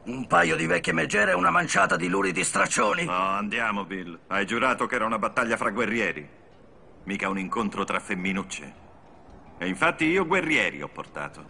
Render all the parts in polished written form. Un paio di vecchie megere e una manciata di luridi straccioni. No, andiamo, Bill. Hai giurato che era una battaglia fra guerrieri, mica un incontro tra femminucce. E infatti io guerrieri ho portato.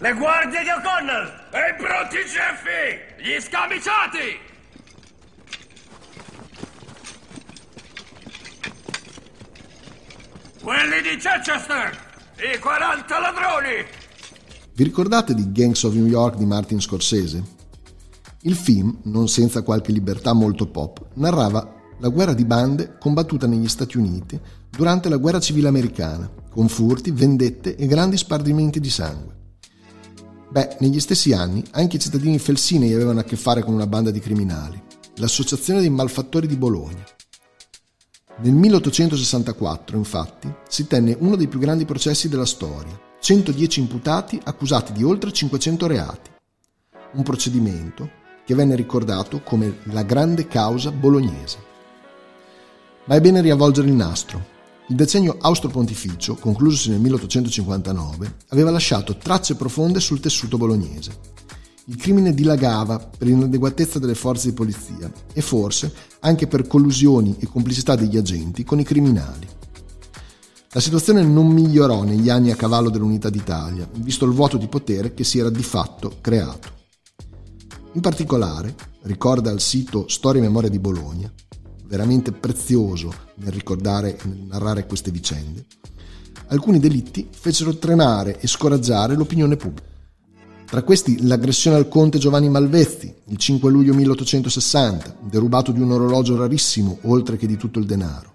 Le guardie di O'Connell! E i brutti ceffi! Gli scamiciati! Quelli di Chichester! I 40 ladroni! Vi ricordate di Gangs of New York di Martin Scorsese? Il film, non senza qualche libertà molto pop, narrava la guerra di bande combattuta negli Stati Uniti durante la guerra civile americana, con furti, vendette e grandi spargimenti di sangue. Beh, negli stessi anni anche i cittadini felsinei avevano a che fare con una banda di criminali, l'Associazione dei Malfattori di Bologna. Nel 1864, infatti, si tenne uno dei più grandi processi della storia, 110 imputati accusati di oltre 500 reati. Un procedimento che venne ricordato come la grande causa bolognese. Ma è bene riavvolgere il nastro. Il decennio austro-pontificio, conclusosi nel 1859, aveva lasciato tracce profonde sul tessuto bolognese. Il crimine dilagava per l'inadeguatezza delle forze di polizia e forse anche per collusioni e complicità degli agenti con i criminali. La situazione non migliorò negli anni a cavallo dell'Unità d'Italia, visto il vuoto di potere che si era di fatto creato. In particolare, ricorda il sito Storia e Memoria di Bologna, veramente prezioso nel ricordare e nel narrare queste vicende, alcuni delitti fecero tremare e scoraggiare l'opinione pubblica. Tra questi l'aggressione al conte Giovanni Malvezzi, il 5 luglio 1860, derubato di un orologio rarissimo, oltre che di tutto il denaro.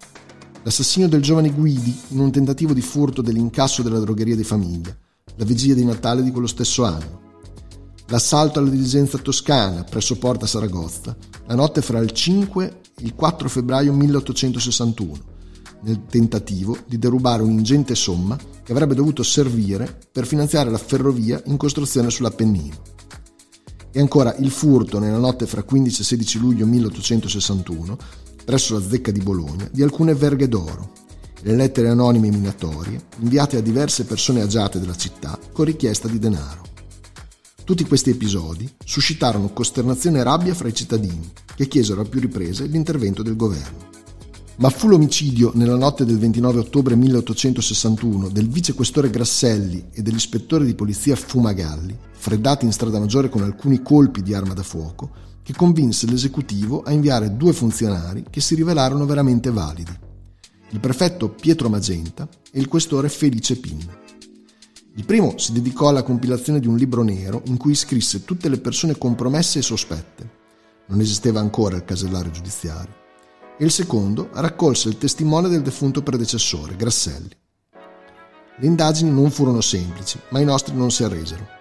L'assassinio del giovane Guidi in un tentativo di furto dell'incasso della drogheria di famiglia, la vigilia di Natale di quello stesso anno. L'assalto alla diligenza toscana presso Porta Saragozza la notte fra il 5 e il 4 febbraio 1861, nel tentativo di derubare un'ingente somma che avrebbe dovuto servire per finanziare la ferrovia in costruzione sull'Appennino. E ancora il furto nella notte fra 15 e 16 luglio 1861 presso la zecca di Bologna, di alcune verghe d'oro, le lettere anonime minatorie inviate a diverse persone agiate della città con richiesta di denaro. Tutti questi episodi suscitarono costernazione e rabbia fra i cittadini, che chiesero a più riprese l'intervento del governo. Ma fu l'omicidio nella notte del 29 ottobre 1861 del vicequestore Grasselli e dell'ispettore di polizia Fumagalli, freddati in strada maggiore con alcuni colpi di arma da fuoco, che convinse l'esecutivo a inviare due funzionari che si rivelarono veramente validi, il prefetto Pietro Magenta e il questore Felice Pin. Il primo si dedicò alla compilazione di un libro nero in cui iscrisse tutte le persone compromesse e sospette. Non esisteva ancora il casellario giudiziario. E il secondo raccolse il testimone del defunto predecessore, Grasselli. Le indagini non furono semplici, ma i nostri non si arresero.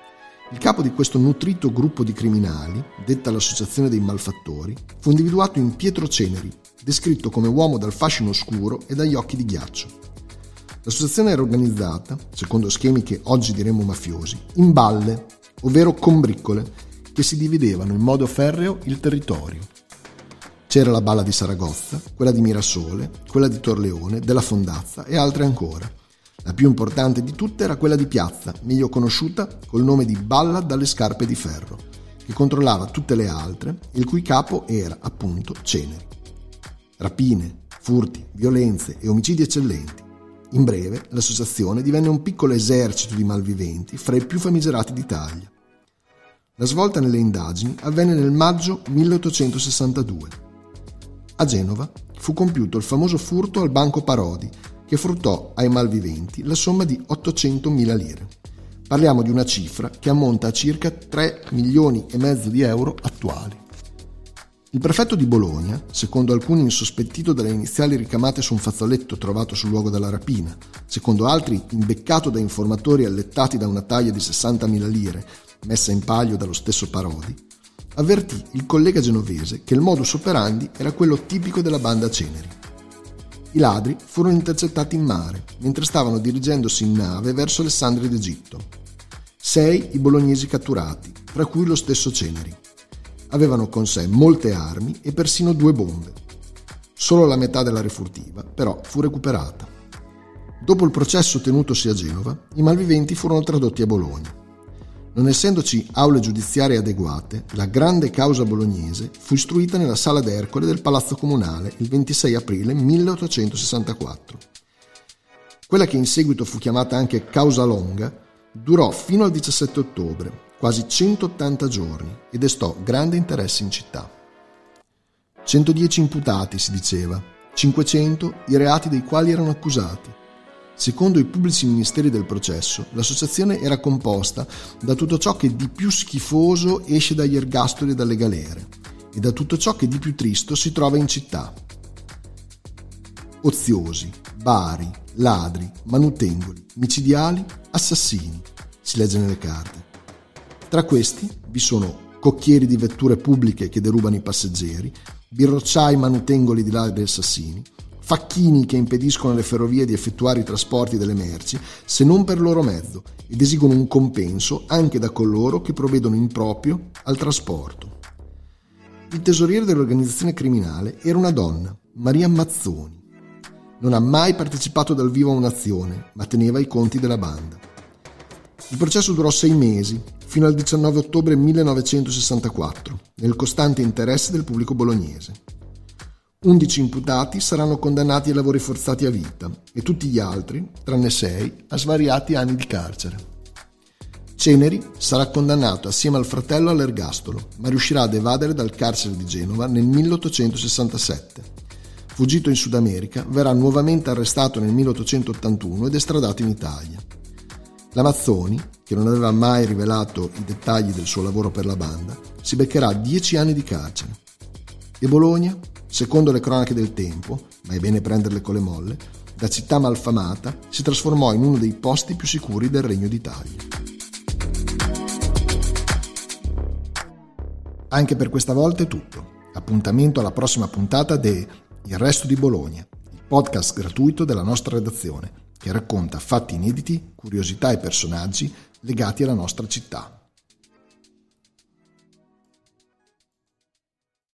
Il capo di questo nutrito gruppo di criminali, detta l'Associazione dei Malfattori, fu individuato in Pietro Ceneri, descritto come uomo dal fascino oscuro e dagli occhi di ghiaccio. L'associazione era organizzata, secondo schemi che oggi diremmo mafiosi, in balle, ovvero combriccole, che si dividevano in modo ferreo il territorio. C'era la balla di Saragozza, quella di Mirasole, quella di Torleone, della Fondazza e altre ancora. La più importante di tutte era quella di Piazza, meglio conosciuta col nome di Balla dalle scarpe di ferro, che controllava tutte le altre, il cui capo era, appunto, Ceneri. Rapine, furti, violenze e omicidi eccellenti. In breve, l'associazione divenne un piccolo esercito di malviventi fra i più famigerati d'Italia. La svolta nelle indagini avvenne nel maggio 1862. A Genova fu compiuto il famoso furto al Banco Parodi, che fruttò ai malviventi la somma di 800.000 lire. Parliamo di una cifra che ammonta a circa 3 milioni e mezzo di euro attuali. Il prefetto di Bologna, secondo alcuni insospettito dalle iniziali ricamate su un fazzoletto trovato sul luogo della rapina, secondo altri imbeccato da informatori allettati da una taglia di 60.000 lire messa in palio dallo stesso Parodi, avvertì il collega genovese che il modus operandi era quello tipico della banda Ceneri. I ladri furono intercettati in mare, mentre stavano dirigendosi in nave verso Alessandria d'Egitto. 6 i bolognesi catturati, tra cui lo stesso Ceneri. Avevano con sé molte armi e persino 2 bombe. Solo la metà della refurtiva, però, fu recuperata. Dopo il processo tenutosi a Genova, i malviventi furono tradotti a Bologna. Non essendoci aule giudiziarie adeguate, la grande causa bolognese fu istruita nella Sala d'Ercole del Palazzo Comunale il 26 aprile 1864. Quella che in seguito fu chiamata anche Causa Longa durò fino al 17 ottobre, quasi 180 giorni, e destò grande interesse in città. 110 imputati, si diceva, 500 i reati dei quali erano accusati. Secondo i pubblici ministeri del processo, l'associazione era composta da tutto ciò che di più schifoso esce dagli ergastoli e dalle galere e da tutto ciò che di più tristo si trova in città. Oziosi, bari, ladri, manutengoli, micidiali, assassini, si legge nelle carte. Tra questi vi sono cocchieri di vetture pubbliche che derubano i passeggeri, birrocciai manutengoli di ladri e assassini, facchini che impediscono alle ferrovie di effettuare i trasporti delle merci se non per loro mezzo ed esigono un compenso anche da coloro che provvedono in proprio al trasporto. Il tesoriere dell'organizzazione criminale era una donna, Maria Mazzoni. Non ha mai partecipato dal vivo a un'azione, ma teneva i conti della banda. Il processo durò 6 mesi, fino al 19 ottobre 1964, nel costante interesse del pubblico bolognese. 11 imputati saranno condannati ai lavori forzati a vita e tutti gli altri, tranne 6, a svariati anni di carcere. Ceneri sarà condannato assieme al fratello all'ergastolo, ma riuscirà ad evadere dal carcere di Genova nel 1867. Fuggito in Sud America, verrà nuovamente arrestato nel 1881 ed estradato in Italia. La Mazzoni, che non aveva mai rivelato i dettagli del suo lavoro per la banda, si beccherà 10 anni di carcere. E Bologna? Secondo le cronache del tempo, ma è bene prenderle con le molle, da città malfamata si trasformò in uno dei posti più sicuri del Regno d'Italia. Anche per questa volta è tutto. Appuntamento alla prossima puntata de Il resto di Bologna, il podcast gratuito della nostra redazione, che racconta fatti inediti, curiosità e personaggi legati alla nostra città.